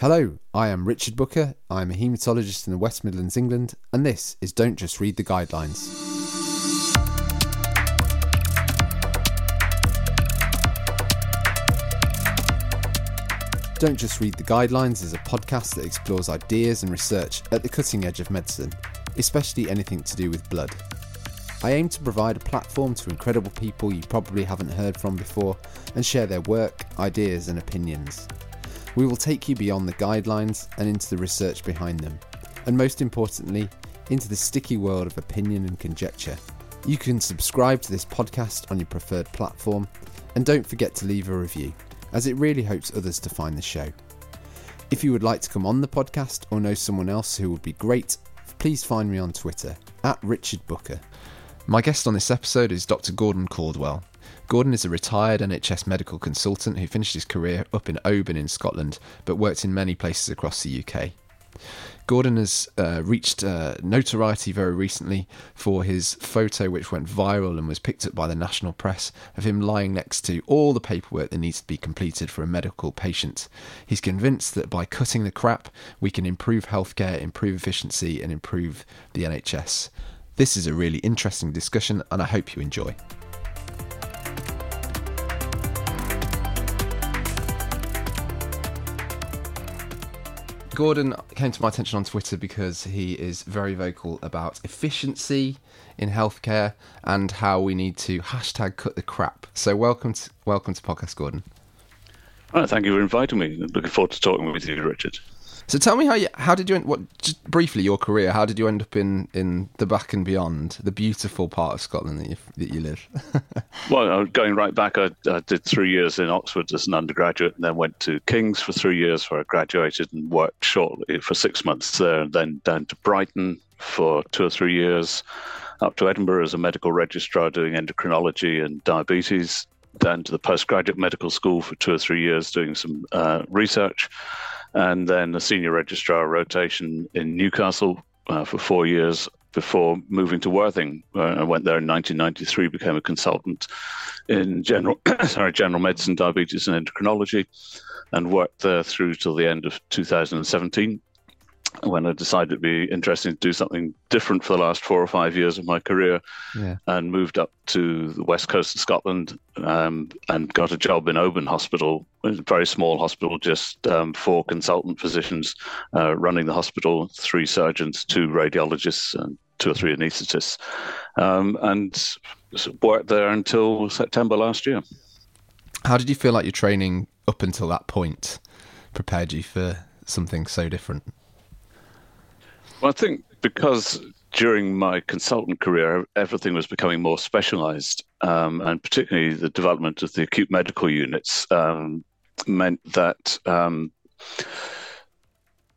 Hello, I am Richard Booker, I am a haematologist in the West Midlands, England, and this is Don't Just Read the Guidelines. Don't Just Read the Guidelines is a podcast that explores ideas and research at the cutting edge of medicine, especially anything to do with blood. I aim to provide a platform to incredible people you probably haven't heard from before and share their work, ideas and opinions. We will take you beyond the guidelines and into the research behind them, and most importantly, into the sticky world of opinion and conjecture. You can subscribe to this podcast on your preferred platform, and don't forget to leave a review, as it really helps others to find the show. If you would like to come on the podcast or know someone else who would be great, please find me on Twitter, @RichardBooker. My guest on this episode is Dr. Gordon Caldwell. Gordon is a retired NHS medical consultant who finished his career up in Oban in Scotland, but worked in many places across the UK. Gordon has reached notoriety very recently for his photo, which went viral and was picked up by the national press, of him lying next to all the paperwork that needs to be completed for a medical patient. He's convinced that by cutting the crap, we can improve healthcare, improve efficiency, and improve the NHS. This is a really interesting discussion, and I hope you enjoy. Gordon came to my attention on Twitter because he is very vocal about efficiency in healthcare and how we need to #cutthecrap. So welcome to Podcast Gordon. Oh, thank you for inviting me. Looking forward to talking with you, Richard. So tell me how did you end up in the back and beyond, the beautiful part of Scotland that you live? Well, going right back, I did 3 years in Oxford as an undergraduate and then went to King's for 3 years where I graduated and worked shortly for 6 months there, and then down to Brighton for 2 or 3 years, up to Edinburgh as a medical registrar doing endocrinology and diabetes, down to the postgraduate medical school for 2 or 3 years doing some research, and then a senior registrar rotation in Newcastle for 4 years before moving to Worthing. I went there in 1993, became a consultant in general medicine, diabetes and endocrinology, and worked there through till the end of 2017 when I decided it'd be interesting to do something different for the last 4 or 5 years of my career, and moved up to the west coast of Scotland and got a job in Oban Hospital, a very small hospital, just 4 consultant physicians running the hospital, 3 surgeons, 2 radiologists and 2 or 3 anaesthetists, and worked there until September last year. How did you feel like your training up until that point prepared you for something so different? Well, I think because during my consultant career, everything was becoming more specialised, and particularly the development of the acute medical units meant that I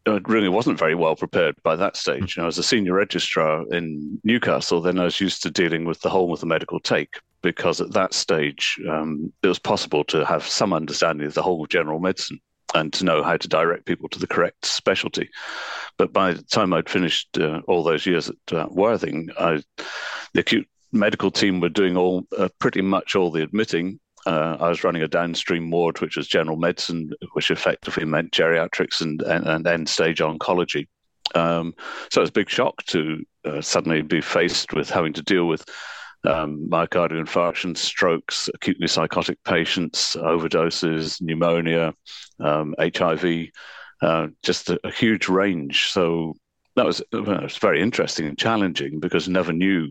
really wasn't very well prepared by that stage. You know, as a senior registrar in Newcastle, then I was used to dealing with the whole of the medical take, because at that stage it was possible to have some understanding of the whole of general medicine and to know how to direct people to the correct specialty. But by the time I'd finished all those years at Worthing, the acute medical team were doing pretty much all the admitting. I was running a downstream ward, which was general medicine, which effectively meant geriatrics and end-stage oncology. So it was a big shock to suddenly be faced with having to deal with myocardial infarctions, strokes, acutely psychotic patients, overdoses, pneumonia, HIV, just a huge range. So that was very interesting and challenging because you never knew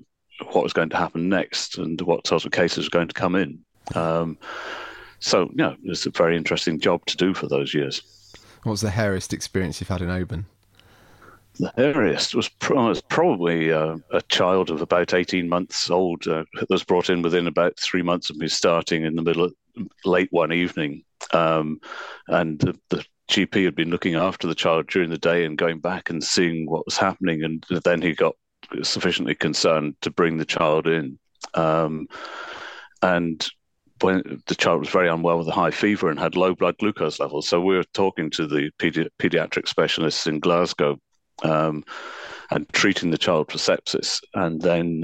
what was going to happen next and what sorts of cases were going to come in. So, it was a very interesting job to do for those years. What was the hairiest experience you've had in Oban? The hairiest was probably a child of about 18 months old that was brought in within about 3 months of me starting in the middle of late one evening. And the GP had been looking after the child during the day and going back and seeing what was happening. And then he got sufficiently concerned to bring the child in. And when the child was very unwell with a high fever and had low blood glucose levels. So we were talking to the pediatric specialists in Glasgow, and treating the child for sepsis, and then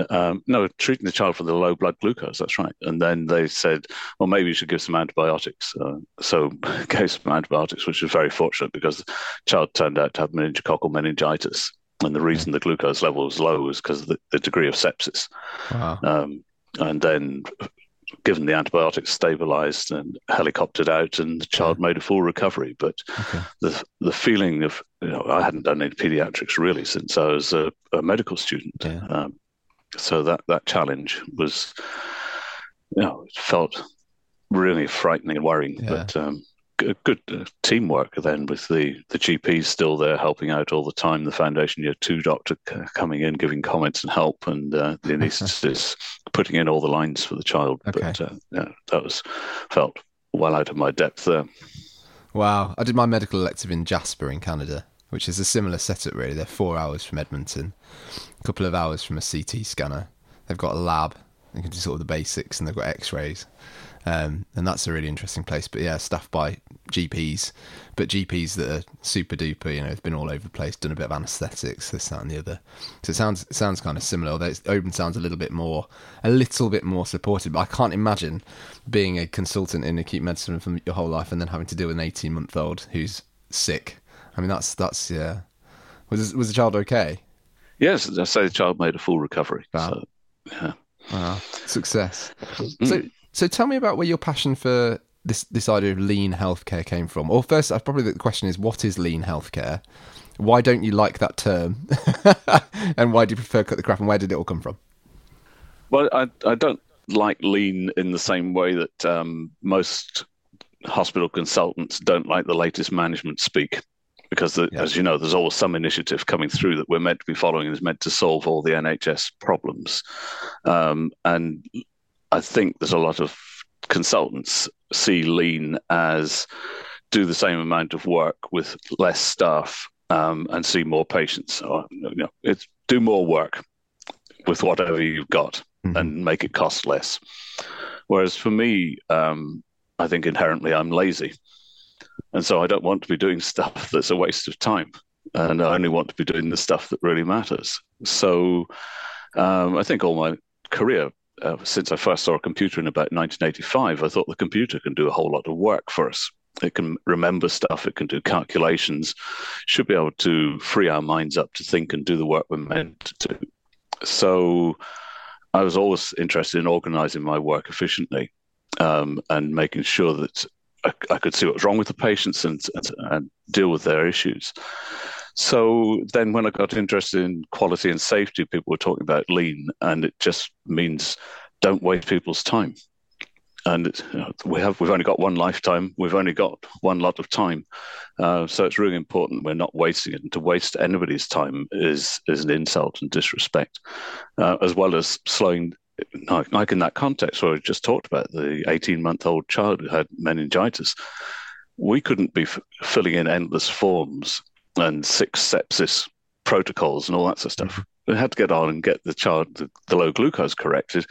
treating the child for the low blood glucose. That's right. And then they said, well, maybe you should give some antibiotics. So gave some antibiotics, which was very fortunate because the child turned out to have meningococcal meningitis. And the reason the glucose level was low was because of the degree of sepsis. Wow. And then given the antibiotics, stabilized and helicoptered out, and the child made a full recovery. But the feeling of, I hadn't done any pediatrics really since I was a medical student. Yeah. So that challenge was, felt really frightening and worrying. Yeah. But good teamwork then with the GPs still there helping out all the time, the foundation year two doctor coming in, giving comments and help, and the anaesthetist putting in all the lines for the child. Okay. But that was felt well out of my depth there. Wow. I did my medical elective in Jasper in Canada, which is a similar setup really. They're 4 hours from Edmonton, a couple of hours from a CT scanner. They've got a lab, you can do sort of the basics, and they've got x-rays. And that's a really interesting place. But yeah, staffed by GPs, but GPs that are super duper, it's been all over the place, done a bit of anaesthetics, this, that and the other. So it sounds kind of similar, although Oban sounds a little bit more supported. But I can't imagine being a consultant in acute medicine for your whole life and then having to deal with an 18-month-old who's sick. I mean, that's yeah. Was the child okay? Yes, I say the child made a full recovery. Wow. So, yeah. Wow. Success. So tell me about where your passion for this idea of lean healthcare came from. Or first, probably the question is, what is lean healthcare? Why don't you like that term? And why do you prefer cut the crap? And where did it all come from? Well, I don't like lean in the same way that most hospital consultants don't like the latest management speak. Because as you know, there's always some initiative coming through that we're meant to be following and is meant to solve all the NHS problems. And I think there's a lot of consultants see lean as do the same amount of work with less staff and see more patients. Or, it's do more work with whatever you've got and make it cost less. Whereas for me, I think inherently I'm lazy. And so I don't want to be doing stuff that's a waste of time. And I only want to be doing the stuff that really matters. So I think all my career, since I first saw a computer in about 1985, I thought the computer can do a whole lot of work for us. It can remember stuff, it can do calculations, should be able to free our minds up to think and do the work we're meant to do. So I was always interested in organising my work efficiently and making sure that I could see what was wrong with the patients and deal with their issues. So then when I got interested in quality and safety, people were talking about lean, and it just means don't waste people's time. And we've only got one lifetime. We've only got one lot of time. So it's really important we're not wasting it. And to waste anybody's time is an insult and disrespect, as well as slowing. Like in that context where I just talked about the 18-month-old child who had meningitis, we couldn't be filling in endless forms and 6 sepsis protocols and all that sort of stuff. We had to get on and get the child, the low glucose corrected,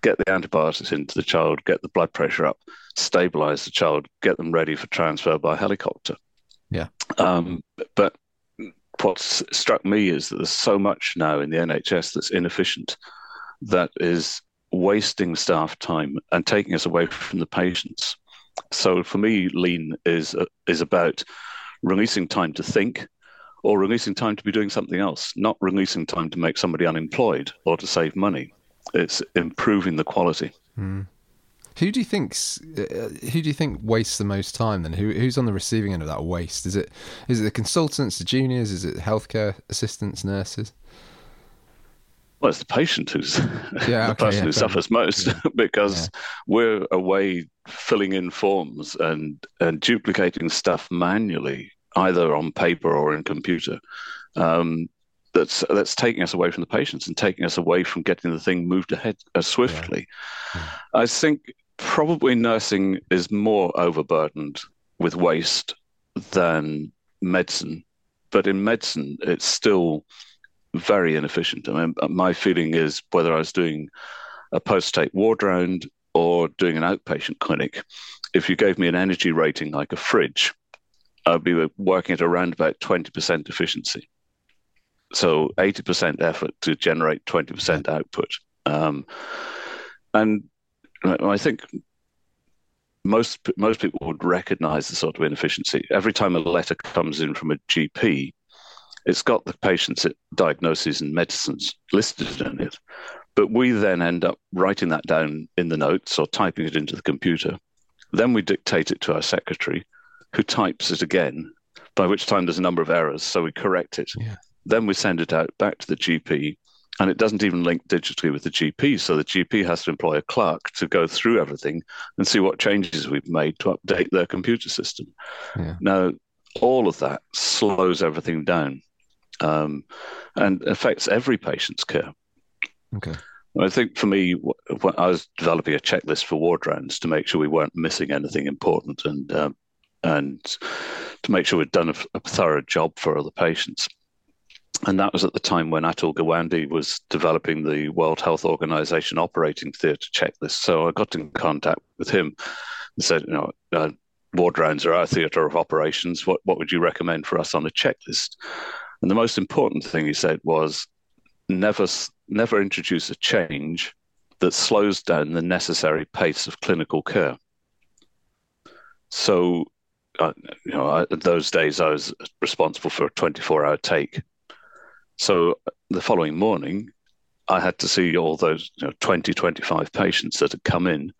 get the antibiotics into the child, get the blood pressure up, stabilize the child, get them ready for transfer by helicopter. Yeah. But what struck me is that there's so much now in the NHS that's inefficient, that is wasting staff time and taking us away from the patients. So for me, lean is about releasing time to think, or releasing time to be doing something else, not releasing time to make somebody unemployed or to save money. It's improving the quality. Mm. Who do you think wastes the most time then? Who's on the receiving end of that waste? Is it the consultants, the juniors? Is it healthcare assistants, nurses? Well, it's the patient who's who suffers most because we're away filling in forms and duplicating stuff manually, either on paper or in computer. That's taking us away from the patients and taking us away from getting the thing moved ahead swiftly. Yeah. I think probably nursing is more overburdened with waste than medicine. But in medicine, it's still very inefficient. I mean, my feeling is whether I was doing a post-tape ward round or doing an outpatient clinic, if you gave me an energy rating like a fridge, I'd be working at around about 20% efficiency. So 80% effort to generate 20% output. And I think most people would recognize the sort of inefficiency. Every time a letter comes in from a GP, it's got the patient's diagnoses and medicines listed in it. But we then end up writing that down in the notes or typing it into the computer. Then we dictate it to our secretary, who types it again, by which time there's a number of errors, so we correct it. Yeah. Then we send it out back to the GP, and it doesn't even link digitally with the GP, so the GP has to employ a clerk to go through everything and see what changes we've made to update their computer system. Yeah. Now, all of that slows everything down and affects every patient's care. Okay. I think for me, when I was developing a checklist for ward rounds to make sure we weren't missing anything important and to make sure we'd done a thorough job for other patients. And that was at the time when Atul Gawande was developing the World Health Organization Operating Theatre Checklist. So I got in contact with him and said, you know, ward rounds are our theatre of operations. What would you recommend for us on a checklist? And the most important thing he said was never introduce a change that slows down the necessary pace of clinical care. So, you know, those days I was responsible for a 24-hour take. So the following morning, I had to see all those 20, 25 patients that had come in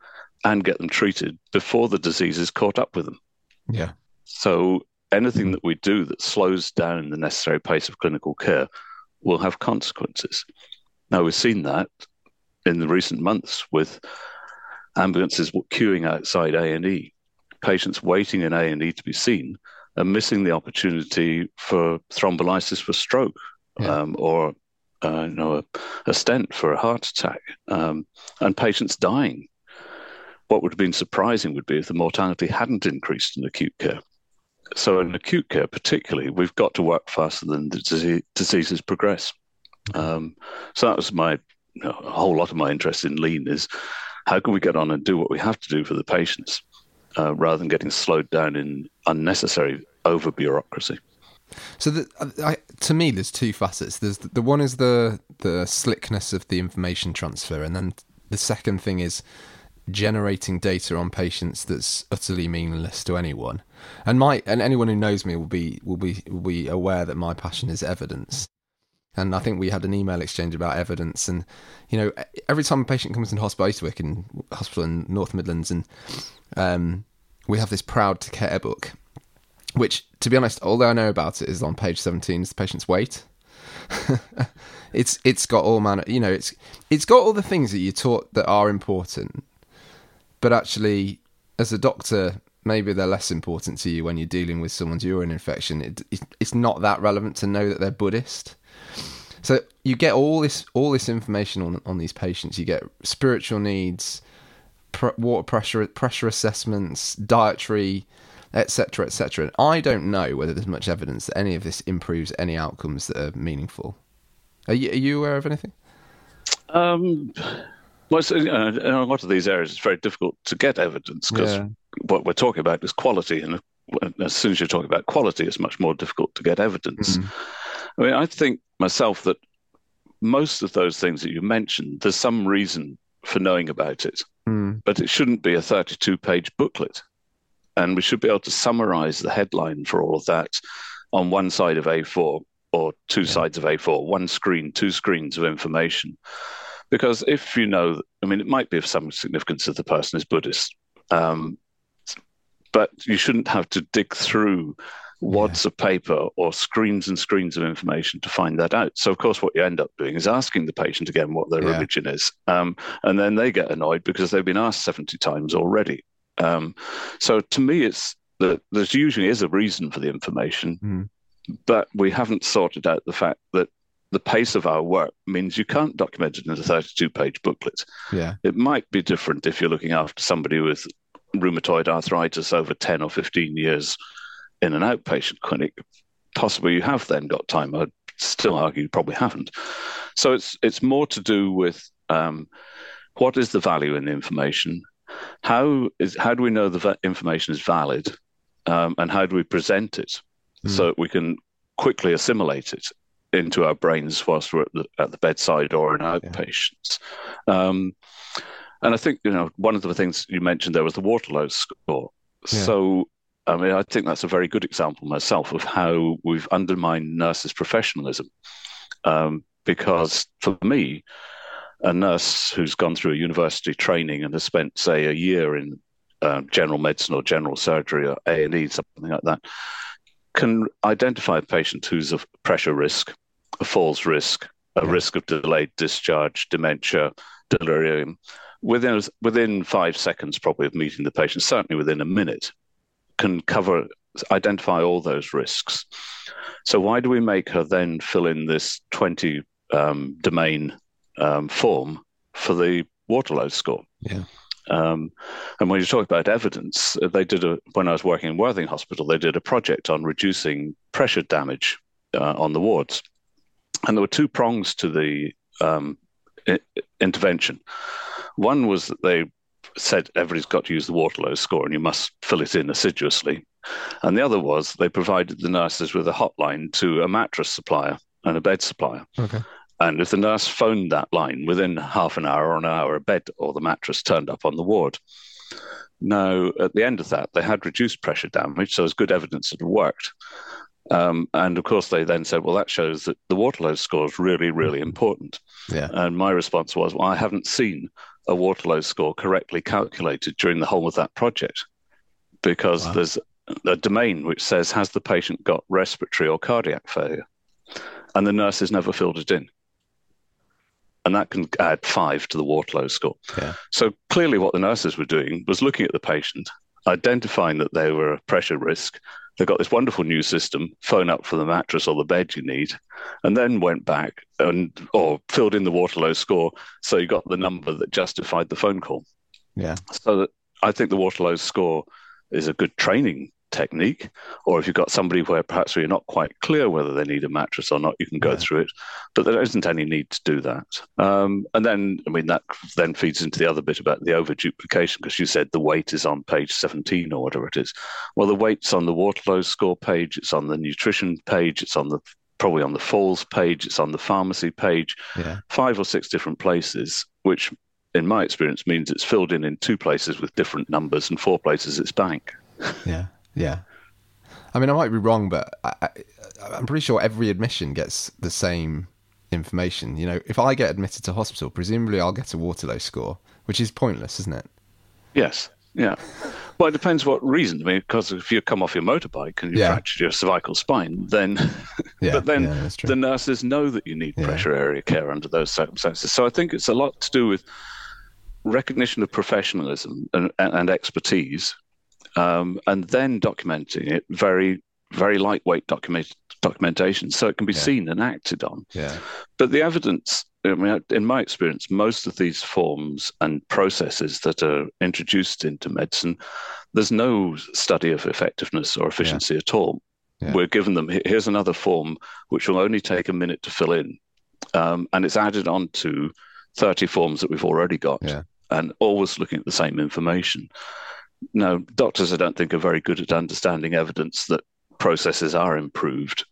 and get them treated before the diseases caught up with them. Yeah. So anything that we do that slows down the necessary pace of clinical care will have consequences. Now, we've seen that in the recent months with ambulances queuing outside A&E, patients waiting in A&E to be seen and missing the opportunity for thrombolysis for stroke. Yeah. Or a stent for a heart attack, and patients dying. What would have been surprising would be if the mortality hadn't increased in acute care. So in acute care particularly, we've got to work faster than the diseases progress. So that was a whole lot of my interest in lean is how can we get on and do what we have to do for the patients rather than getting slowed down in unnecessary over-bureaucracy. So to me, there's two facets. There's the one is the slickness of the information transfer, and then the second thing is generating data on patients that's utterly meaningless to anyone. And anyone who knows me will be aware that my passion is evidence. And I think we had an email exchange about evidence. And every time a patient comes into hospital, I used to work in hospital in North Midlands, and we have this Proud to Care book, which, to be honest, all I know about it is on page 17 is the patient's weight. It's got all manner, it's got all the things that you're taught that are important, but actually, as a doctor, maybe they're less important to you when you're dealing with someone's urine infection. It's not that relevant to know that they're Buddhist. So you get all this information on these patients. You get spiritual needs, water pressure assessments, dietary, etc., etc. And I don't know whether there's much evidence that any of this improves any outcomes that are meaningful. Are you aware of anything? In a lot of these areas, it's very difficult to get evidence because what we're talking about is quality, and as soon as you're talking about quality, it's much more difficult to get evidence. Mm-hmm. I mean, I think myself that most of those things that you mentioned, there's some reason for knowing about it, but it shouldn't be a 32-page booklet. And we should be able to summarize the headline for all of that on one side of A4 or two sides of A4, one screen, two screens of information. Because it might be of some significance if the person is Buddhist, but you shouldn't have to dig through wads of paper or screens and screens of information to find that out. So, of course, what you end up doing is asking the patient again what their religion is. And then they get annoyed because they've been asked 70 times already. So to me, it's that there usually is a reason for the information, but we haven't sorted out the fact that the pace of our work means you can't document it in a 32-page booklet. Yeah. It might be different if you're looking after somebody with rheumatoid arthritis over 10 or 15 years in an outpatient clinic. Possibly you have then got time. I'd still argue you probably haven't. So it's more to do with what is the value in the information. How do we know the information is valid, and how do we present it so that we can quickly assimilate it into our brains whilst we're at the bedside or in outpatients. And I think, you know, one of the things you mentioned there was the Waterlow score. Yeah. So, I mean, I think that's a very good example myself of how we've undermined nurses' professionalism. Because for me, a nurse who's gone through a university training and has spent, say, a year in general medicine or general surgery or A&E, something like that, can identify a patient who's a pressure risk, a falls risk, a risk of delayed discharge, dementia, delirium, within 5 seconds probably of meeting the patient, certainly within a minute, can identify all those risks. So why do we make her then fill in this 20 domain form for the Waterlow score? Yeah. And when you talk about evidence, they did when I was working in Worthing Hospital, they did a project on reducing pressure damage on the wards. And there were two prongs to the intervention. One was that they said everybody's got to use the Waterlow score and you must fill it in assiduously. And the other was they provided the nurses with a hotline to a mattress supplier and a bed supplier. Okay. And if the nurse phoned that line, within half an hour or an hour, a bed or the mattress turned up on the ward. Now, at the end of that, they had reduced pressure damage, so there's good evidence it worked. And, of course, they then said, well, that shows that the Waterlow score is really, really important. Yeah. And my response was, well, I haven't seen a Waterlow score correctly calculated during the whole of that project because there's a domain which says, has the patient got respiratory or cardiac failure? And the nurse has never filled it in. And that can add 5 to the Waterlow score. Yeah. So clearly what the nurses were doing was looking at the patient, identifying that they were a pressure risk. They got this wonderful new system, phone up for the mattress or the bed you need, and then went back or filled in the Waterlow score so you got the number that justified the phone call. Yeah. So that, I think the Waterlow score is a good training technique, or if you've got somebody where perhaps you're not quite clear whether they need a mattress or not, you can go through it, but there isn't any need to do that. And then, I mean, that then feeds into the other bit about the overduplication, because you said the weight is on page 17 or whatever it is. Well, the weight's on the Waterlow score page, it's on the nutrition page, it's on the probably on the falls page, it's on the pharmacy page, 5 or 6 different places, which in my experience means it's filled in 2 places with different numbers and 4 places it's blank. Yeah. Yeah. I mean, I might be wrong, but I'm pretty sure every admission gets the same information. You know, if I get admitted to hospital, presumably I'll get a Waterlow score, which is pointless, isn't it? Yes. Yeah. Well, it depends what reason. I mean, because if you come off your motorbike and you fracture your cervical spine, then but then the nurses know that you need pressure area care under those circumstances. So I think it's a lot to do with recognition of professionalism and expertise. And then documenting it, very, very lightweight documentation, so it can be seen and acted on. Yeah. But the evidence, I mean, in my experience, most of these forms and processes that are introduced into medicine, there's no study of effectiveness or efficiency at all. Yeah. We're given them, here's another form which will only take a minute to fill in, and it's added on to 30 forms that we've already got, and always looking at the same information. No, doctors, I don't think, are very good at understanding evidence that processes are improved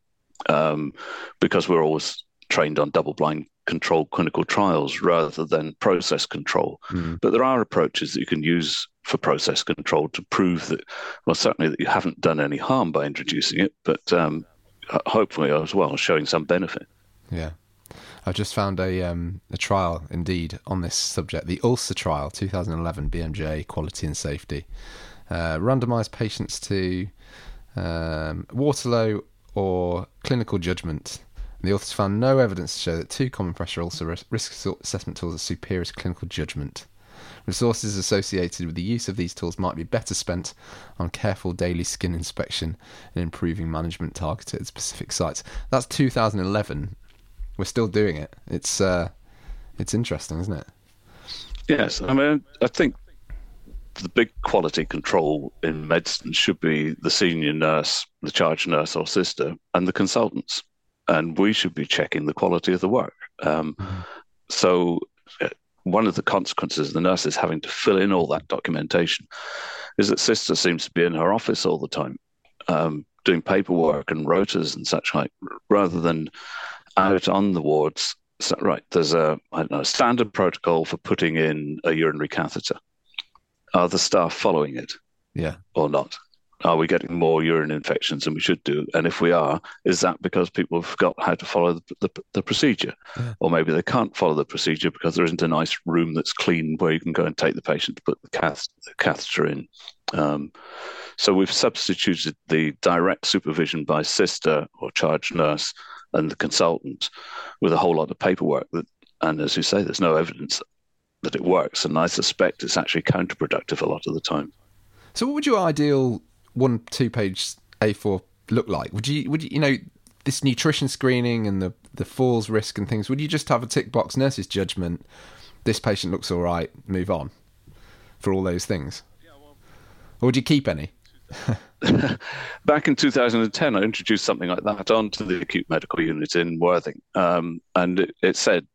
because we're always trained on double-blind controlled clinical trials rather than process control. Mm. But there are approaches that you can use for process control to prove that, well, certainly that you haven't done any harm by introducing it, but hopefully as well showing some benefit. Yeah. I've just found a trial, indeed, on this subject, the Ulster trial, 2011, BMJ, Quality and Safety. Randomised patients to Waterlow or clinical judgment. The authors found no evidence to show that 2 common pressure ulcer risk assessment tools are superior to clinical judgment. Resources associated with the use of these tools might be better spent on careful daily skin inspection and improving management targeted at specific sites. That's 2011. We're still doing it. It's interesting, isn't it? Yes. I mean, I think the big quality control in medicine should be the senior nurse, the charge nurse or sister, and the consultants. And we should be checking the quality of the work. So one of the consequences of the nurses having to fill in all that documentation is that sister seems to be in her office all the time, doing paperwork and rotas and such like, rather than out on the wards, so, right, there's a standard protocol for putting in a urinary catheter. Are the staff following it? Yeah. Or not? Are we getting more urine infections than we should do? And if we are, is that because people have forgot how to follow the procedure? Yeah. Or maybe they can't follow the procedure because there isn't a nice room that's clean where you can go and take the patient to put the catheter in. So we've substituted the direct supervision by sister or charge nurse and the consultant with a whole lot of paperwork. And as you say, there's no evidence that it works. And I suspect it's actually counterproductive a lot of the time. So what would your ideal 1-2-page A4 look like? Would you, you know, this nutrition screening and the falls risk and things, would you just have a tick box, nurse's judgment, this patient looks all right, move on, for all those things? Or would you keep any? Back in 2010, I introduced something like that onto the acute medical unit in Worthing. And it said,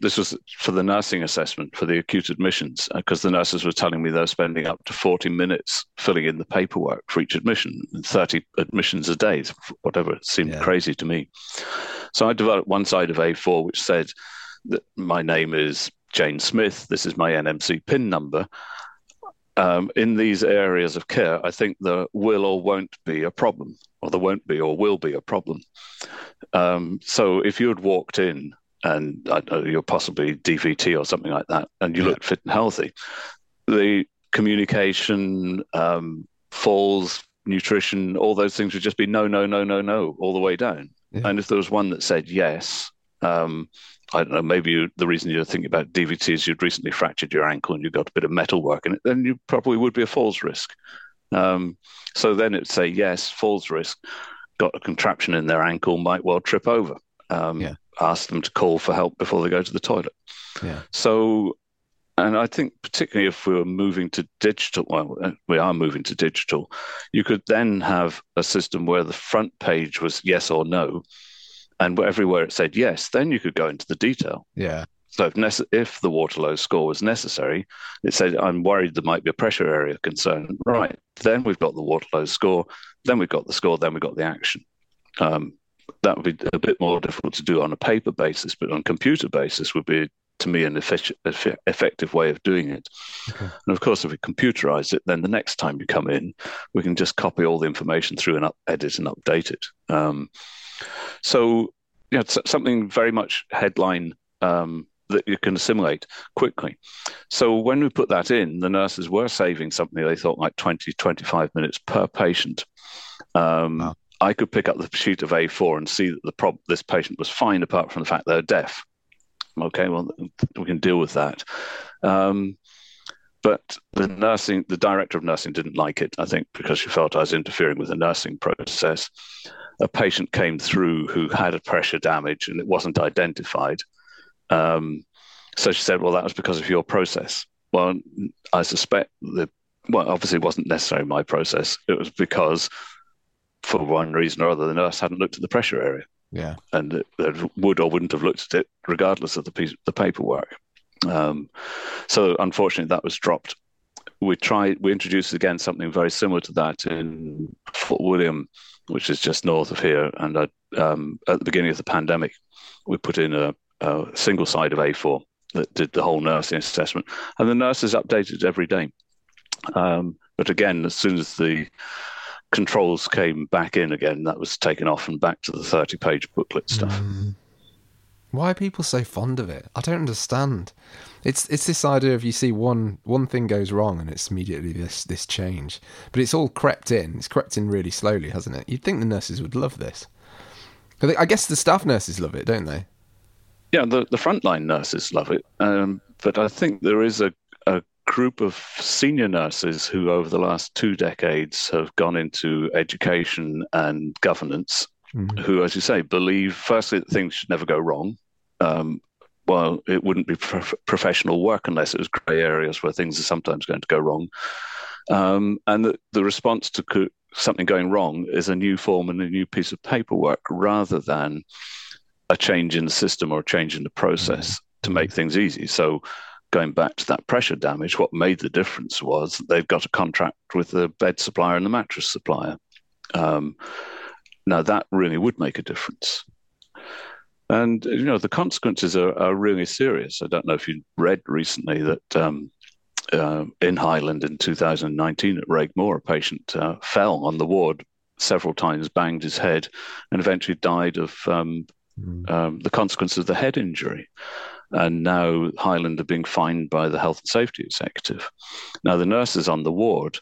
this was for the nursing assessment for the acute admissions, because the nurses were telling me they were spending up to 40 minutes filling in the paperwork for each admission, 30 admissions a day, whatever. It seemed crazy to me. So I developed one side of A4 which said that my name is Jane Smith, this is my NMC PIN number. In these areas of care, I think there will or won't be a problem, or there won't be or will be a problem. So if you had walked in, and I know you're possibly DVT or something like that, and you look fit and healthy, the communication, falls, nutrition, all those things would just be no, all the way down. Yeah. And if there was one that said yes, I don't know, maybe the reason you're thinking about DVT is you'd recently fractured your ankle and you got a bit of metal work in it, then you probably would be a falls risk. So then it'd say, yes, falls risk, got a contraption in their ankle, might well trip over. Ask them to call for help before they go to the toilet. Yeah. So, and I think particularly if we were moving to digital, well, we are moving to digital, you could then have a system where the front page was yes or no, and everywhere it said yes, then you could go into the detail. Yeah. So if the Waterlow score was necessary, it said, I'm worried there might be a pressure area concern. Right. Then we've got the Waterlow score. Then we've got the score. Then we've got the action. That would be a bit more difficult to do on a paper basis, but on computer basis would be, to me, an effective way of doing it. Okay. And of course, if we computerize it, then the next time you come in, we can just copy all the information through and edit and update it. So, you know, it's something very much headline that you can assimilate quickly. So when we put that in, the nurses were saving something they thought like 20, 25 minutes per patient. Wow. I could pick up the sheet of A4 and see that this patient was fine, apart from the fact they're deaf. Okay, well, we can deal with that. But the director of nursing didn't like it, I think, because she felt I was interfering with the nursing process. A patient came through who had a pressure damage and it wasn't identified. So she said, well, that was because of your process. Well, I suspect obviously it wasn't necessarily my process. It was because, for one reason or other, the nurse hadn't looked at the pressure area. Yeah. And it would or wouldn't have looked at it regardless of the paperwork. So unfortunately, that was dropped. We introduced again something very similar to that in Fort William, which is just north of here. And at the beginning of the pandemic, we put in a single side of A4 that did the whole nursing assessment. And the nurses updated every day. But again, as soon as the controls came back in again, that was taken off and back to the 30-page booklet stuff. Why are people so fond of it? I don't understand. It's this idea of, you see one thing goes wrong and it's immediately this change. But it's all crept in. It's crept in really slowly, hasn't it? You'd think the nurses would love this. I guess the staff nurses love it, don't they? Yeah, the frontline nurses love it. But I think there is a group of senior nurses who over the last 2 decades have gone into education and governance, who, as you say, believe firstly that things should never go wrong. Well, it wouldn't be professional work unless it was grey areas where things are sometimes going to go wrong. And the response to something going wrong is a new form and a new piece of paperwork rather than a change in the system or a change in the process to make things easy. So going back to that pressure damage, what made the difference was they've got a contract with the bed supplier and the mattress supplier. Now, that really would make a difference. And, you know, the consequences are really serious. I don't know if you read recently that in Highland in 2019 at Raigmore, a patient fell on the ward several times, banged his head, and eventually died of the consequence of the head injury. And now Highland are being fined by the Health and Safety Executive. Now, the nurses on the ward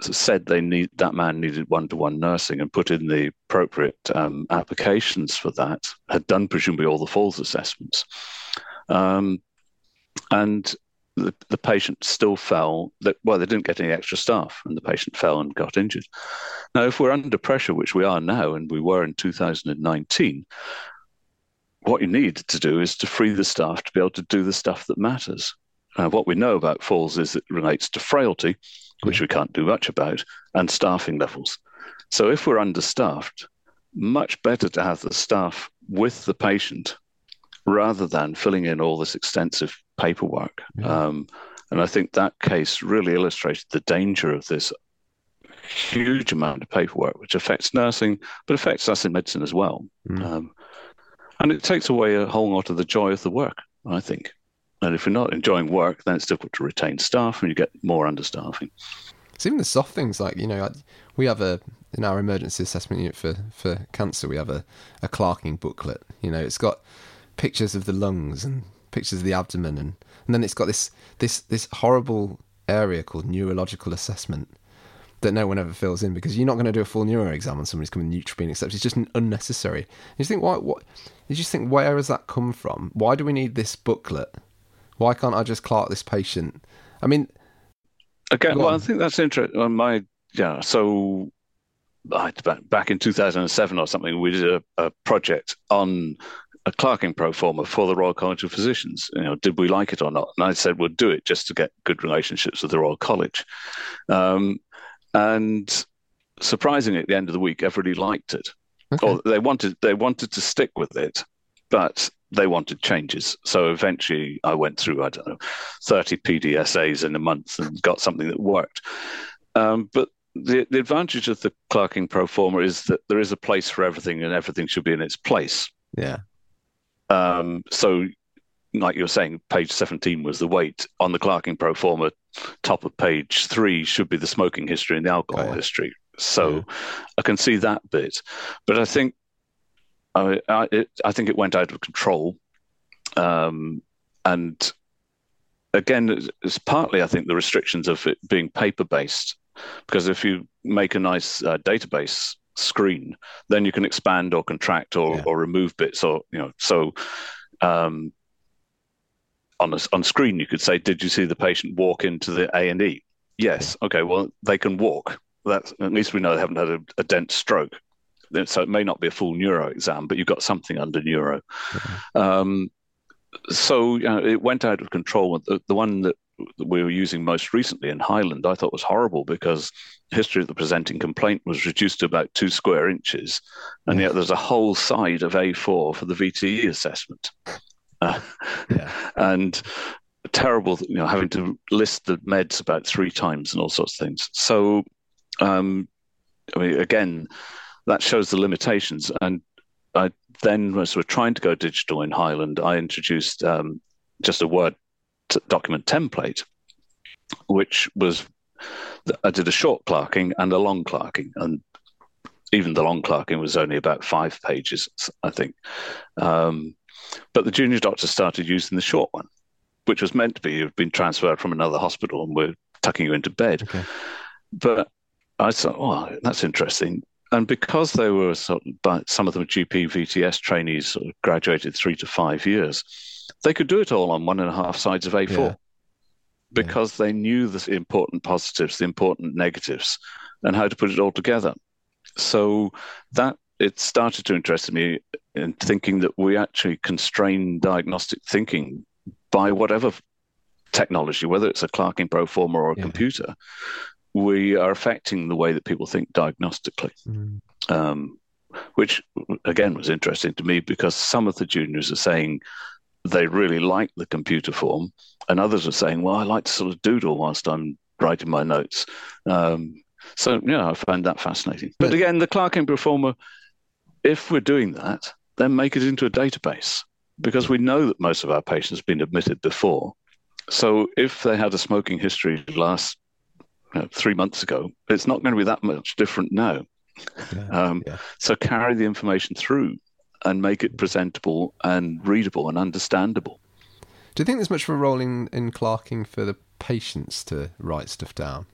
said that man needed one-to-one nursing and put in the appropriate applications for that, had done presumably all the falls assessments. And the patient still fell. Well, they didn't get any extra staff, and the patient fell and got injured. Now, if we're under pressure, which we are now, and we were in 2019, what you need to do is to free the staff to be able to do the stuff that matters. What we know about falls is it relates to frailty, which we can't do much about, and staffing levels. So if we're understaffed, much better to have the staff with the patient rather than filling in all this extensive paperwork. Yeah. And I think that case really illustrated the danger of this huge amount of paperwork, which affects nursing, but affects us in medicine as well. Mm. And it takes away a whole lot of the joy of the work, I think. And if you're not enjoying work, then it's difficult to retain staff and you get more understaffing. It's even the soft things like, you know, we have in our emergency assessment unit for cancer, we have a clerking booklet. You know, it's got pictures of the lungs and pictures of the abdomen. And then it's got this horrible area called neurological assessment that no one ever fills in because you're not going to do a full neuro exam on someone who's coming neutropenic sepsis. It's just unnecessary. You think, where has that come from? Why do we need this booklet? Why can't I just clerk this patient? I mean, again, well, I think that's interesting. So back in 2007 or something, we did a project on a clerking pro forma for the Royal College of Physicians. You know, did we like it or not? And I said we'll do it just to get good relationships with the Royal College. And surprisingly, at the end of the week, everybody liked it, okay. Or they wanted to stick with it, but they wanted changes. So eventually I went through, 30 PDSAs in a month and got something that worked. But the advantage of the clerking pro forma is that there is a place for everything and everything should be in its place. Yeah. So like you were saying, page 17 was the weight. On the clerking pro forma, top of page 3 should be the smoking history and the alcohol history. So I can see that bit. But I think I think it went out of control, and again, it's partly I think the restrictions of it being paper-based. Because if you make a nice database screen, then you can expand or contract or remove bits, or you know. So on screen, you could say, "Did you see the patient walk into the A&E?" Yes. Okay. Well, they can walk. That's at least we know they haven't had a dense stroke. So it may not be a full neuro exam, but you've got something under neuro. Mm-hmm. So you know, it went out of control. The one that we were using most recently in Highland, I thought was horrible because history of the presenting complaint was reduced to about 2 square inches. And yet there's a whole side of A4 for the VTE assessment. And terrible, you know, having to list the meds about 3 times and all sorts of things. So, again, that shows the limitations. And I then, as we're trying to go digital in Highland, I introduced just a Word document template, which was, I did a short clerking and a long clerking. And even the long clerking was only about 5 pages, I think. But the junior doctor started using the short one, which was meant to be, you've been transferred from another hospital and we're tucking you into bed. Okay. But I thought, oh, that's interesting. And because they were some of them GP VTS trainees, sort of graduated 3 to 5 years, they could do it all on 1.5 sides of A4 because they knew the important positives, the important negatives, and how to put it all together. So that it started to interest me in thinking that we actually constrain diagnostic thinking by whatever technology, whether it's a clerking pro forma or a computer. We are affecting the way that people think diagnostically, which, again, was interesting to me because some of the juniors are saying they really like the computer form and others are saying, well, I like to sort of doodle whilst I'm writing my notes. I found that fascinating. But again, the clerking performer, if we're doing that, then make it into a database, because we know that most of our patients have been admitted before. So if they had a smoking history last 3 months ago, it's not going to be that much different now. So carry the information through and make it presentable and readable and understandable. Do you think there's much of a role in clerking for the patients to write stuff down?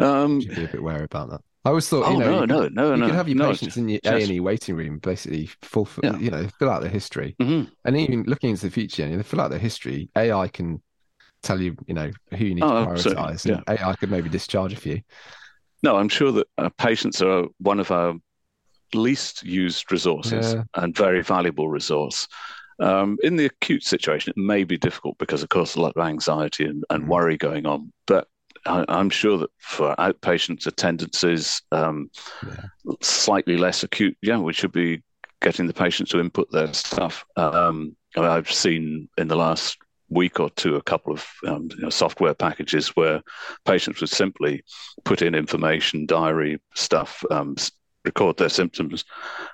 Should be a bit wary about that. I always thought, you could have your patients in your A&E waiting room, basically, fill out their history. Mm-hmm. And even looking into the future, they fill out their history. AI can tell you, who you need to prioritise. Yeah. AI could maybe discharge a few. No, I'm sure that patients are one of our least used resources and very valuable resource. In the acute situation, it may be difficult because, of course, a lot of anxiety and worry going on. But I'm sure that for outpatients' attendances, slightly less acute, we should be getting the patients to input their stuff. I've seen in the last week or two a couple of software packages where patients would simply put in information, diary stuff, record their symptoms,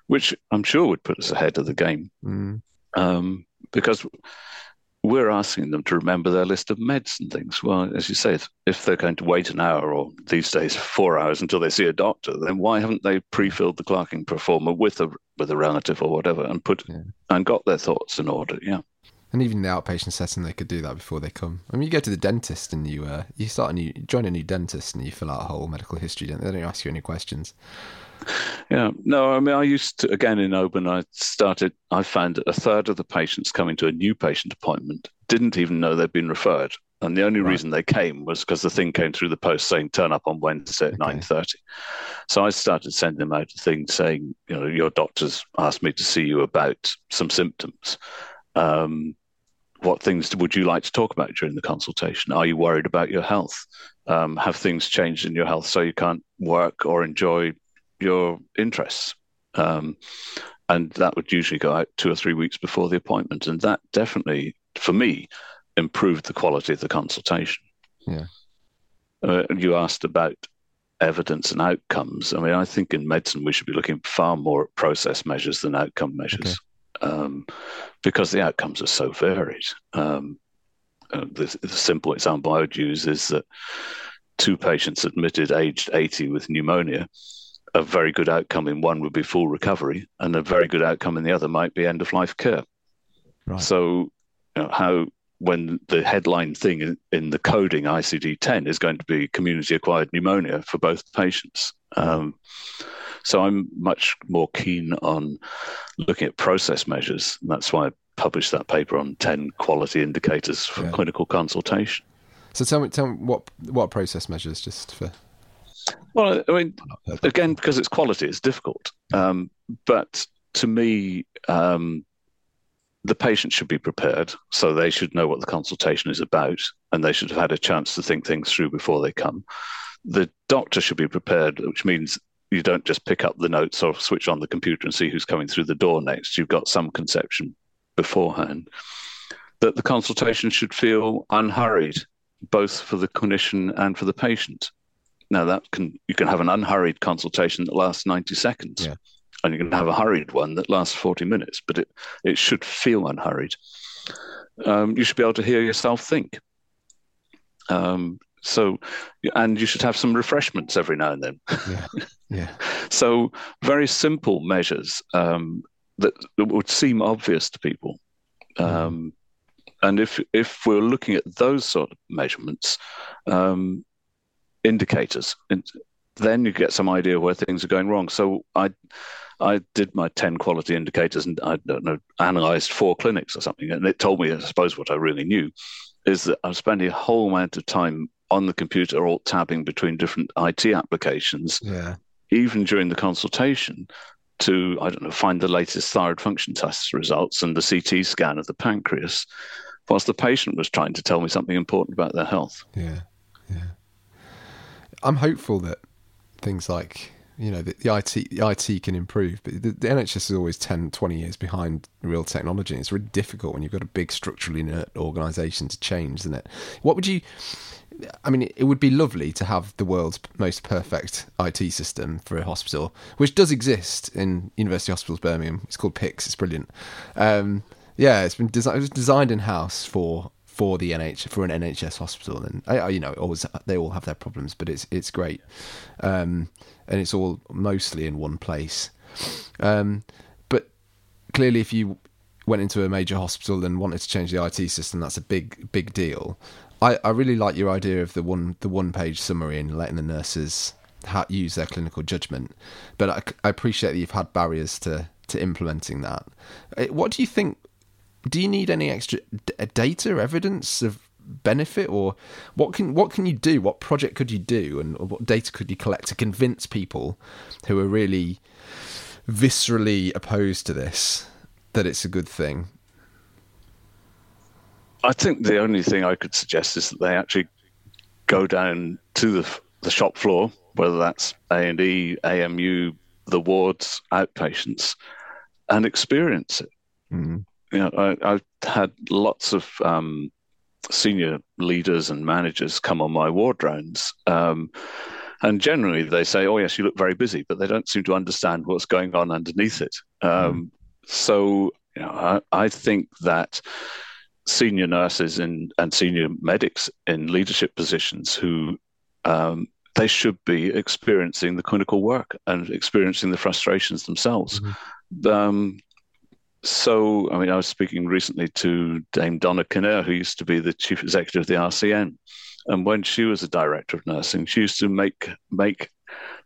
which I'm sure would put us ahead of the game. Mm. Because we're asking them to remember their list of meds and things. Well, as you say, if they're going to wait an hour, or these days 4 hours, until they see a doctor, then why haven't they pre-filled the clerking performer with a relative or whatever and and got their thoughts in order? Yeah. And even in the outpatient setting, they could do that before they come. I mean, you go to the dentist and you join a new dentist and you fill out a whole medical history. They don't ask you any questions. Yeah, no, I mean, I used to, again, in Oban, I found a third of the patients coming to a new patient appointment didn't even know they'd been referred. And the only reason they came was because the thing came through the post saying, turn up on Wednesday at 9:30. So I started sending them out a thing saying, your doctor's asked me to see you about some symptoms. What things would you like to talk about during the consultation? Are you worried about your health? Have things changed in your health so you can't work or enjoy your interests? And that would usually go out 2 or 3 weeks before the appointment. And that definitely, for me, improved the quality of the consultation. Yeah. You asked about evidence and outcomes. I mean, I think in medicine we should be looking far more at process measures than outcome measures. Okay. Because the outcomes are so varied. The simple example I would use is that 2 patients admitted aged 80 with pneumonia, a very good outcome in one would be full recovery, and a very good outcome in the other might be end-of-life care. Right. So when the headline thing in the coding ICD-10 is going to be community-acquired pneumonia for both patients. So I'm much more keen on looking at process measures. And that's why I published that paper on 10 quality indicators for clinical consultation. So tell me what process measures, just for... Well, I mean, again, because it's quality, it's difficult. But to me, the patient should be prepared. So they should know what the consultation is about, and they should have had a chance to think things through before they come. The doctor should be prepared, which means you don't just pick up the notes or switch on the computer and see who's coming through the door next. You've got some conception beforehand. That the consultation should feel unhurried, both for the clinician and for the patient. Now, you can have an unhurried consultation that lasts 90 seconds, and you can have a hurried one that lasts 40 minutes, but it should feel unhurried. You should be able to hear yourself think. And you should have some refreshments every now and then. So very simple measures that would seem obvious to people. And if we're looking at those sort of measurements, indicators, and then you get some idea where things are going wrong. So I did my 10 quality indicators, and I don't know, analysed 4 clinics or something, and it told me, I suppose, what I really knew is that I was spending a whole amount of time on the computer alt-tabbing between different IT applications, even during the consultation, to, I don't know, find the latest thyroid function test results and the CT scan of the pancreas, whilst the patient was trying to tell me something important about their health. I'm hopeful that things like You know, the IT can improve, but the NHS is always 10, 20 years behind real technology. It's really difficult when you've got a big structurally inert organisation to change, isn't it? What would you... I mean, it would be lovely to have the world's most perfect IT system for a hospital, which does exist in University Hospitals Birmingham. It's called PICS. It's brilliant. Yeah, it's been designed in-house for an NHS hospital, and you know, they all have their problems, but it's great, and it's all mostly in one place. But clearly, if you went into a major hospital and wanted to change the IT system, that's a big deal. I really like your idea of the one page summary and letting the nurses use their clinical judgment. But I appreciate that you've had barriers to implementing that. What do you think? Do you need any extra data, evidence of benefit, or what can you do? What project could you do, and what data could you collect to convince people who are really viscerally opposed to this that it's a good thing? I think the only thing I could suggest is that they actually go down to the shop floor, whether that's A&E, AMU, the wards, outpatients, and experience it. Mm-hmm. You know, I've had lots of senior leaders and managers come on my ward rounds, and generally they say, "Oh yes, you look very busy," but they don't seem to understand what's going on underneath it. So, you know, I think that senior nurses and senior medics in leadership positions who they should be experiencing the clinical work and experiencing the frustrations themselves. Mm-hmm. So, I mean, I was speaking recently to Dame Donna Kinnair, who used to be the chief executive of the RCN. And when she was a director of nursing, she used to make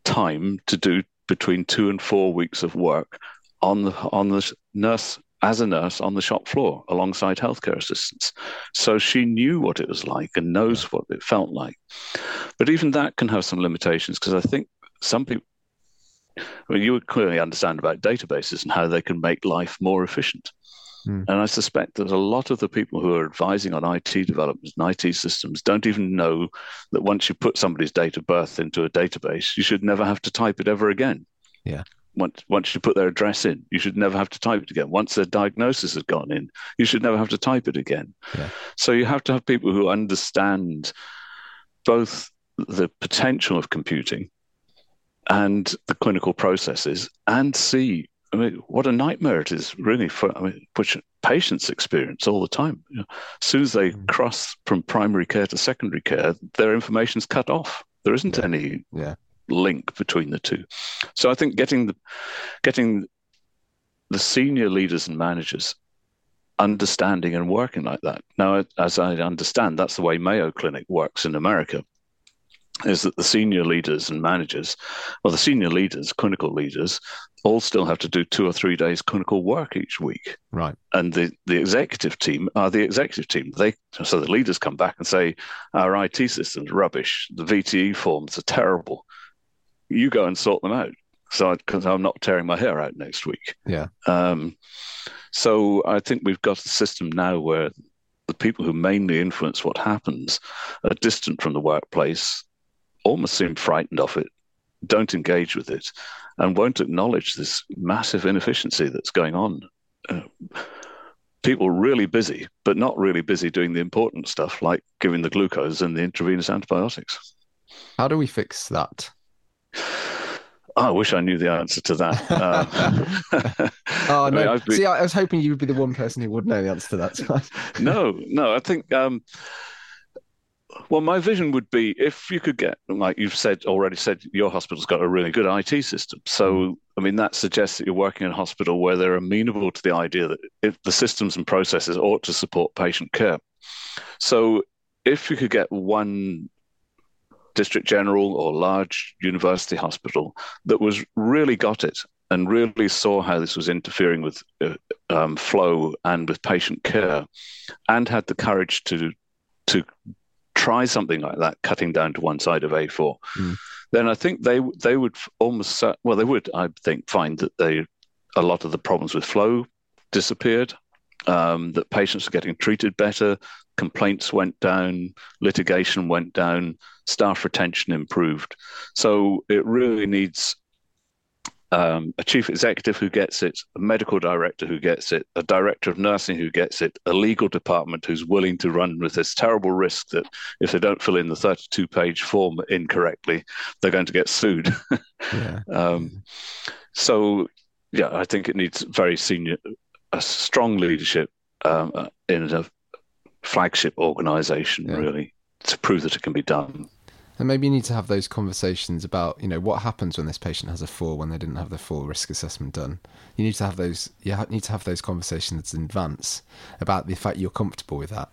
time to do between 2 and 4 weeks of work on the nurse, as a nurse, on the shop floor alongside healthcare assistants. So she knew what it was like and knows what it felt like. But even that can have some limitations, because I think some people... I mean, you would clearly understand about databases and how they can make life more efficient. Mm. And I suspect that a lot of the people who are advising on IT developments and IT systems don't even know that once you put somebody's date of birth into a database, you should never have to type it ever again. Yeah. Once you put their address in, you should never have to type it again. Once their diagnosis has gone in, you should never have to type it again. Yeah. So you have to have people who understand both the potential of computing and the clinical processes, and see, I mean, what a nightmare it is really for, I mean, which patients experience all the time. You know, as soon as they cross from primary care to secondary care, their information's cut off. There isn't any link between the two. So I think getting the senior leaders and managers understanding and working like that. Now, as I understand, that's the way Mayo Clinic works in America, is that the senior leaders and managers, or the senior leaders, clinical leaders, all still have to do 2 or 3 days clinical work each week. Right. And the executive team are the executive team. So the leaders come back and say, our IT system's rubbish, the VTE forms are terrible. You go and sort them out, so because I'm not tearing my hair out next week. Yeah. So I think we've got a system now where the people who mainly influence what happens are distant from the workplace, almost seem frightened of it, don't engage with it, and won't acknowledge this massive inefficiency that's going on. People really busy, but not really busy doing the important stuff, like giving the glucose and the intravenous antibiotics. How do we fix that? I wish I knew the answer to that. No. I was hoping you would be the one person who would know the answer to that. No, I think... Well, my vision would be, if you could get, like you've already said, your hospital's got a really good IT system. So, I mean, that suggests that you're working in a hospital where they're amenable to the idea that if the systems and processes ought to support patient care. So if you could get one district general or large university hospital that was really got it and really saw how this was interfering with flow and with patient care, and had the courage to try something like that, cutting down to one side of A4, then I think they would almost, well, they would, I think, find that a lot of the problems with flow disappeared, that patients are getting treated better, complaints went down, litigation went down, staff retention improved. So it really needs a chief executive who gets it, a medical director who gets it, a director of nursing who gets it, a legal department who's willing to run with this terrible risk that if they don't fill in the 32-page form incorrectly, they're going to get sued. Yeah. So, I think it needs very senior, a strong leadership in a flagship organization, really, to prove that it can be done. And maybe you need to have those conversations about, you know, what happens when this patient has a 4 when they didn't have the full risk assessment done. You need to have those. You need to have those conversations in advance about the fact you're comfortable with that.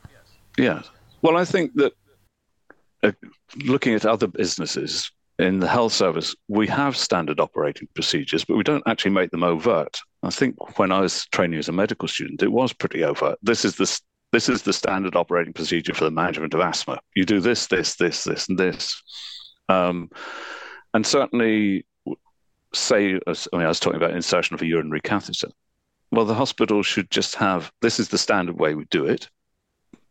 Yeah. Well, I think that looking at other businesses in the health service, we have standard operating procedures, but we don't actually make them overt. I think when I was training as a medical student, it was pretty overt. This is the standard operating procedure for the management of asthma. You do this, this, this, this, and this. And certainly, I was talking about insertion of a urinary catheter. Well, the hospital should just have, this is the standard way we do it.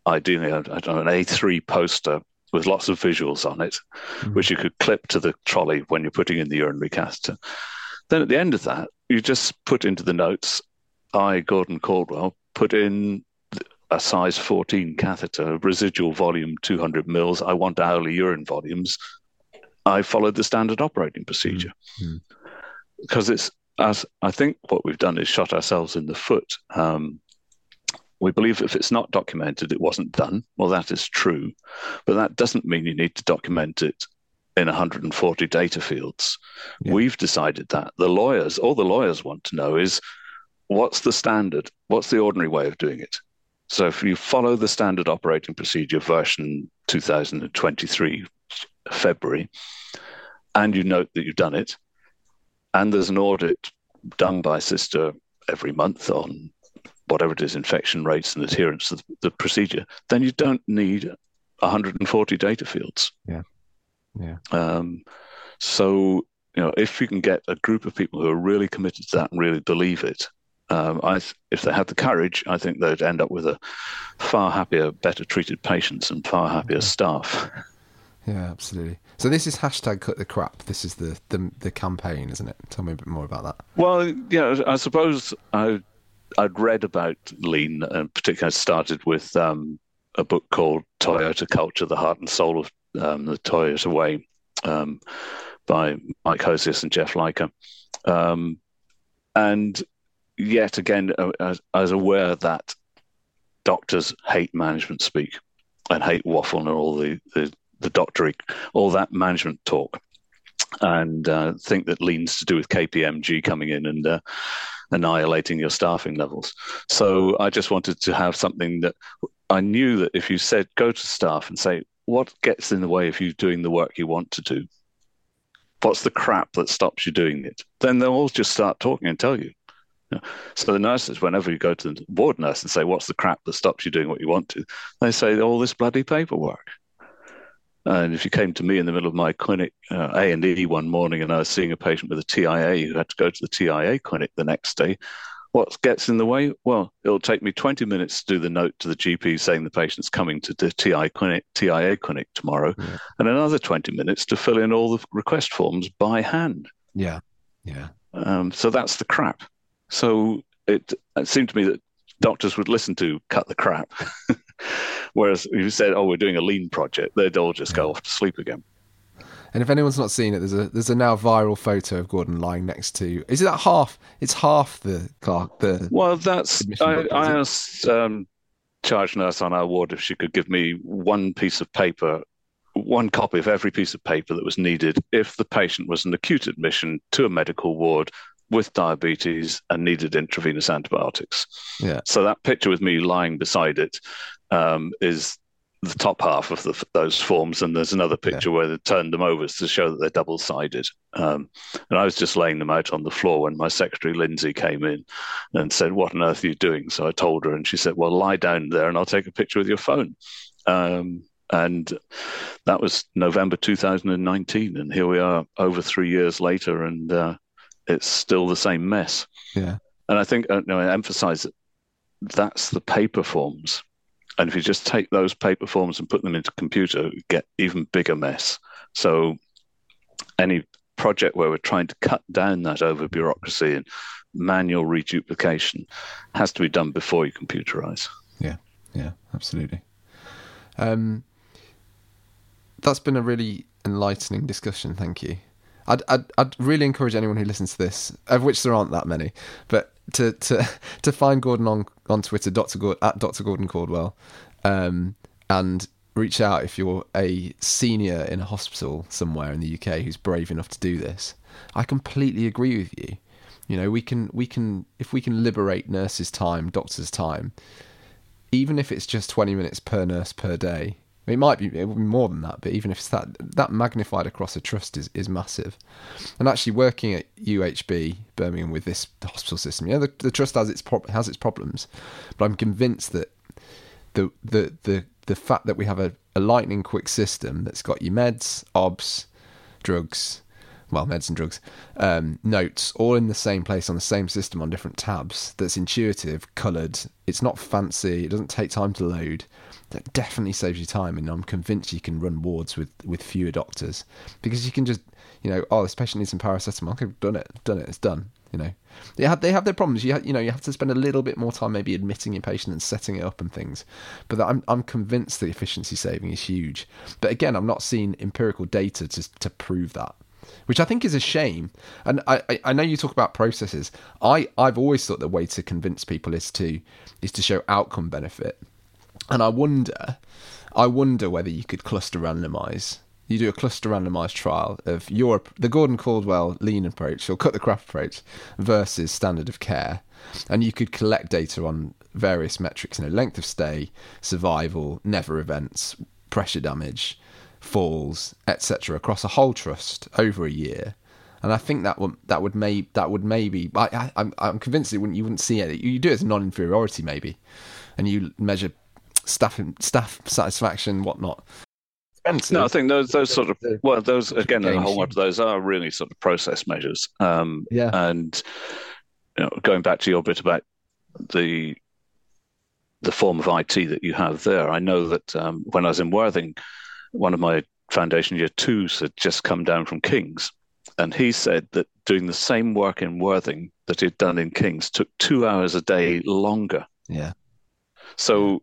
Ideally, I don't know, an A3 poster with lots of visuals on it, which you could clip to the trolley when you're putting in the urinary catheter. Then at the end of that, you just put into the notes, I, Gordon Caldwell, put in a size 14 catheter, residual volume 200 mils. I want hourly urine volumes. I followed the standard operating procedure. Because it's, as I think what we've done is shot ourselves in the foot. We believe if it's not documented, it wasn't done. Well, that is true. But that doesn't mean you need to document it in 140 data fields. Yeah. We've decided that. All the lawyers want to know is, what's the standard? What's the ordinary way of doing it? So if you follow the standard operating procedure version 2023 February, and you note that you've done it, and there's an audit done by Sister every month on whatever it is, infection rates and adherence to the procedure, then you don't need 140 data fields. Yeah. So, you know, if you can get a group of people who are really committed to that and really believe it, if they had the courage, I think they'd end up with a far happier, better treated patients and far happier staff. Yeah, absolutely. So this is hashtag cut the crap. This is the campaign, isn't it? Tell me a bit more about that. Well, yeah, I suppose I'd read about lean, and particularly I started with a book called Toyota Culture, the Heart and Soul of the Toyota Way, by Mike Hosius and Jeff Leiker. And yet again, I was aware that doctors hate management speak and hate waffle and all the doctory, all that management talk, and think that lean's to do with KPMG coming in and annihilating your staffing levels. So I just wanted to have something that I knew that if you said, go to staff and say, what gets in the way of you doing the work you want to do? What's the crap that stops you doing it? Then they'll all just start talking and tell you. So the nurses, whenever you go to the ward nurse and say, what's the crap that stops you doing what you want to? They say, all this bloody paperwork. And if you came to me in the middle of my clinic, A&E one morning, and I was seeing a patient with a TIA who had to go to the TIA clinic the next day, what gets in the way? Well, it'll take me 20 minutes to do the note to the GP saying the patient's coming to the TIA clinic tomorrow, and another 20 minutes to fill in all the request forms by hand. Yeah. So that's the crap. So it seemed to me that doctors would listen to cut the crap, whereas if you said, "Oh, we're doing a lean project," they'd all just go off to sleep again. And if anyone's not seen it, there's a now viral photo of Gordon lying next to. Is it that half? It's half the clerk. I asked charge nurse on our ward if she could give me one piece of paper. One copy of every piece of paper that was needed if the patient was an acute admission to a medical ward with diabetes and needed intravenous antibiotics. Yeah. So that picture with me lying beside it is the top half of those forms, and there's another picture where they turned them over to show that they're double-sided. And I was just laying them out on the floor when my secretary, Lindsay, came in and said, what on earth are you doing? So I told her, and she said, well, lie down there and I'll take a picture with your phone. And that was November 2019, and here we are over 3 years later, and it's still the same mess. Yeah. And I think I emphasize that that's the paper forms. And if you just take those paper forms and put them into computer, you get even bigger mess. So any project where we're trying to cut down that over bureaucracy and manual reduplication has to be done before you computerize. Yeah, absolutely. That's been a really enlightening discussion. Thank you. I'd really encourage anyone who listens to this, of which there aren't that many, but to find Gordon on Twitter, at Dr. Gordon Caldwell, and reach out if you're a senior in a hospital somewhere in the UK who's brave enough to do this. I completely agree with you. You know, we can if we can liberate nurses' time, doctors' time, even if it's just 20 minutes per nurse per day. It would be more than that, but even if it's that magnified across a trust is massive. And actually working at UHB Birmingham with this hospital system, you know, the trust has its problems, but I'm convinced that the fact that we have a lightning quick system that's got your meds, obs, drugs, well, meds and drugs, notes, all in the same place on the same system on different tabs, that's intuitive, coloured, it's not fancy, it doesn't take time to load, that definitely saves you time. And I'm convinced you can run wards with fewer doctors, because you can just, you know, oh, this patient needs some paracetamol, okay, done it, it's done. You know, they have their problems. You have to spend a little bit more time maybe admitting your patient and setting it up and things. But I'm convinced the efficiency saving is huge. But again, I'm not seeing empirical data to prove that, which I think is a shame. And I know you talk about processes. I've always thought the way to convince people is to show outcome benefit. And I wonder whether you could cluster randomize. You do a cluster randomised trial of the Gordon Caldwell lean approach or cut the crap approach versus standard of care. And you could collect data on various metrics, you know, length of stay, survival, never events, pressure damage, falls, etc., across a whole trust over a year. And I think that would maybe I'm convinced you wouldn't see it. You do it as non-inferiority maybe, and you measure staff satisfaction, whatnot. No, I think those sort of, well, those, again, a whole lot of those are really sort of process measures. Yeah. And, you know, going back to your bit about the form of IT that you have there, I know that when I was in Worthing, one of my foundation year twos had just come down from King's, and he said that doing the same work in Worthing that he'd done in King's took 2 hours a day longer. Yeah. So,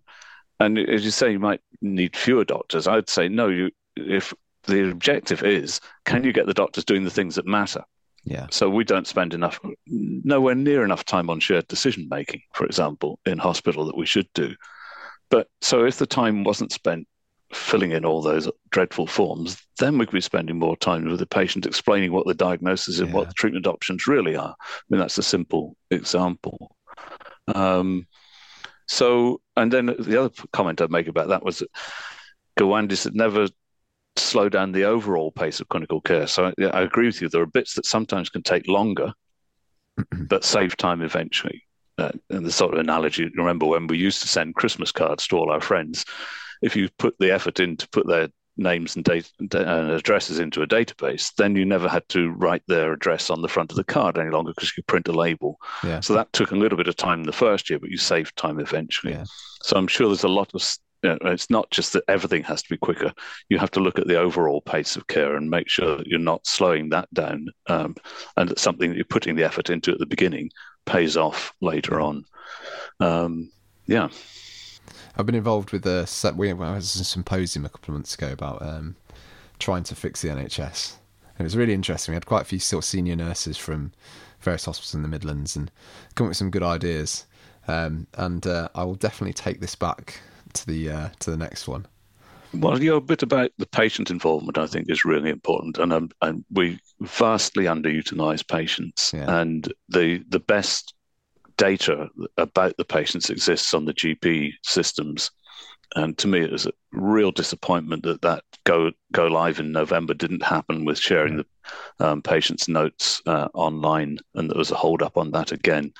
and as you say, you might need fewer doctors. I'd say no. If the objective is, can you get the doctors doing the things that matter? Yeah. So we don't spend nowhere near enough time on shared decision making, for example, in hospital that we should do. But so if the time wasn't spent filling in all those dreadful forms, then we could be spending more time with the patient explaining what the diagnosis and what the treatment options really are. I mean, that's a simple example. So, and then the other comment I'd make about that was that Gawande said never slow down the overall pace of clinical care. So I agree with you. There are bits that sometimes can take longer, but save time eventually. And the sort of analogy, remember when we used to send Christmas cards to all our friends, if you put the effort in to put their names and date and addresses into a database, then you never had to write their address on the front of the card any longer because you print a label. Yeah. So that took a little bit of time the first year, but you saved time eventually. Yeah. So I'm sure there's a lot of, you know, it's not just that everything has to be quicker. You have to look at the overall pace of care and make sure that you're not slowing that down, and that something that you're putting the effort into at the beginning pays off later on. Yeah. I've been involved with I was at a symposium a couple of months ago about trying to fix the NHS. And it was really interesting. We had quite a few sort of senior nurses from various hospitals in the Midlands and come up with some good ideas. And I will definitely take this back to the next one. Well, your bit about the patient involvement, I think, is really important. And we vastly underutilise patients. Yeah. And the best data about the patients exists on the GP systems, and to me it was a real disappointment that go live in November didn't happen with sharing the patients' notes online, and there was a hold up on that again.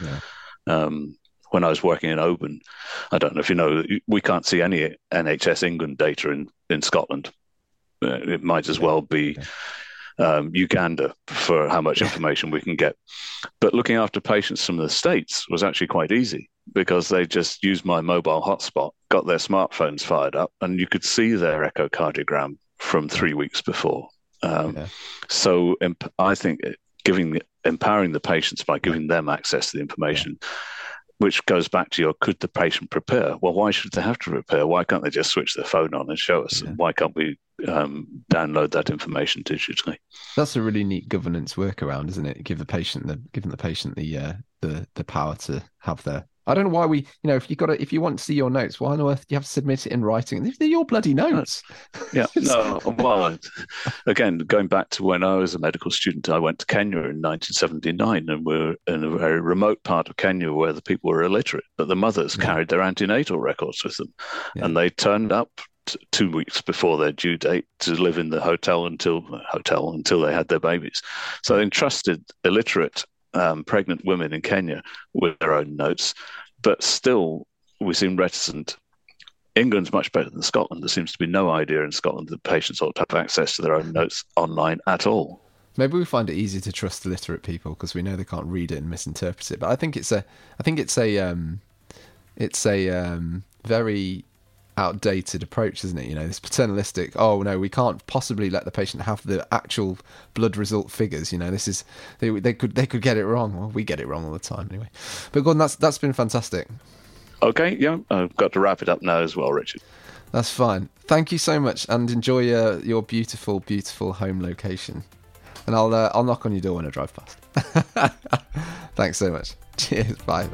When I was working in Oban, I don't know if you know, we can't see any NHS England data in Scotland. It might as well be Uganda for how much information we can get. But looking after patients from the States was actually quite easy, because they just used my mobile hotspot, got their smartphones fired up, and you could see their echocardiogram from 3 weeks before. So I think empowering the patients by giving them access to the information, which goes back to could the patient prepare? Well, why should they have to prepare? Why can't they just switch their phone on and show us? Yeah. Why can't we download that information digitally? That's a really neat governance workaround, isn't it? Giving the patient the power to have their. I don't know why if you want to see your notes, why on earth do you have to submit it in writing? They're your bloody notes. Yeah. Well, again, going back to when I was a medical student, I went to Kenya in 1979, and we're in a very remote part of Kenya where the people were illiterate, but the mothers carried their antenatal records with them, and they turned up 2 weeks before their due date to live in the hotel until they had their babies. So they entrusted illiterate pregnant women in Kenya with their own notes, but still we seem reticent. England's much better than Scotland. There seems to be no idea in Scotland that patients ought to have access to their own notes online at all. Maybe we find it easy to trust illiterate people because we know they can't read it and misinterpret it. But I think it's a very outdated approach, isn't it? This paternalistic, oh no, we can't possibly let the patient have the actual blood result figures. This is they could get it wrong. Well, we get it wrong all the time anyway. But Gordon, that's been fantastic. Okay, yeah, I've got to wrap it up now as well, Richard. That's fine. Thank you so much, and enjoy your beautiful home location. And I'll knock on your door when I drive past. Thanks so much. Cheers. Bye.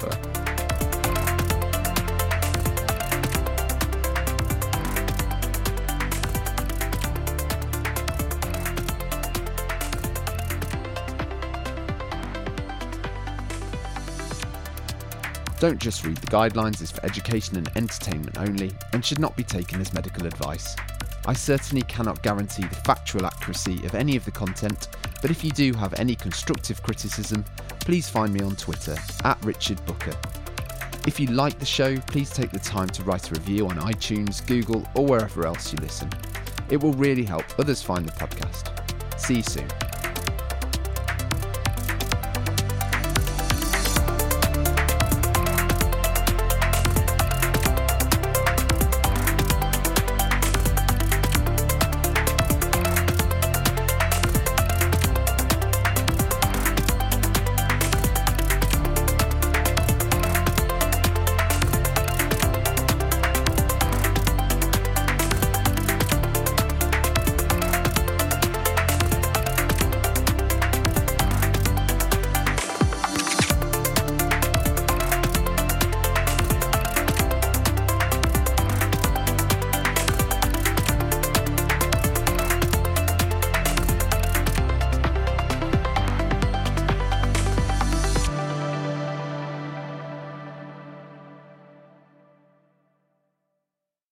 Don't Just Read the Guidelines is for education and entertainment only and should not be taken as medical advice. I certainly cannot guarantee the factual accuracy of any of the content, but if you do have any constructive criticism, please find me on Twitter @RichardBooker. If you like the show, please take the time to write a review on iTunes, Google, or wherever else you listen. It will really help others find the podcast. See you soon.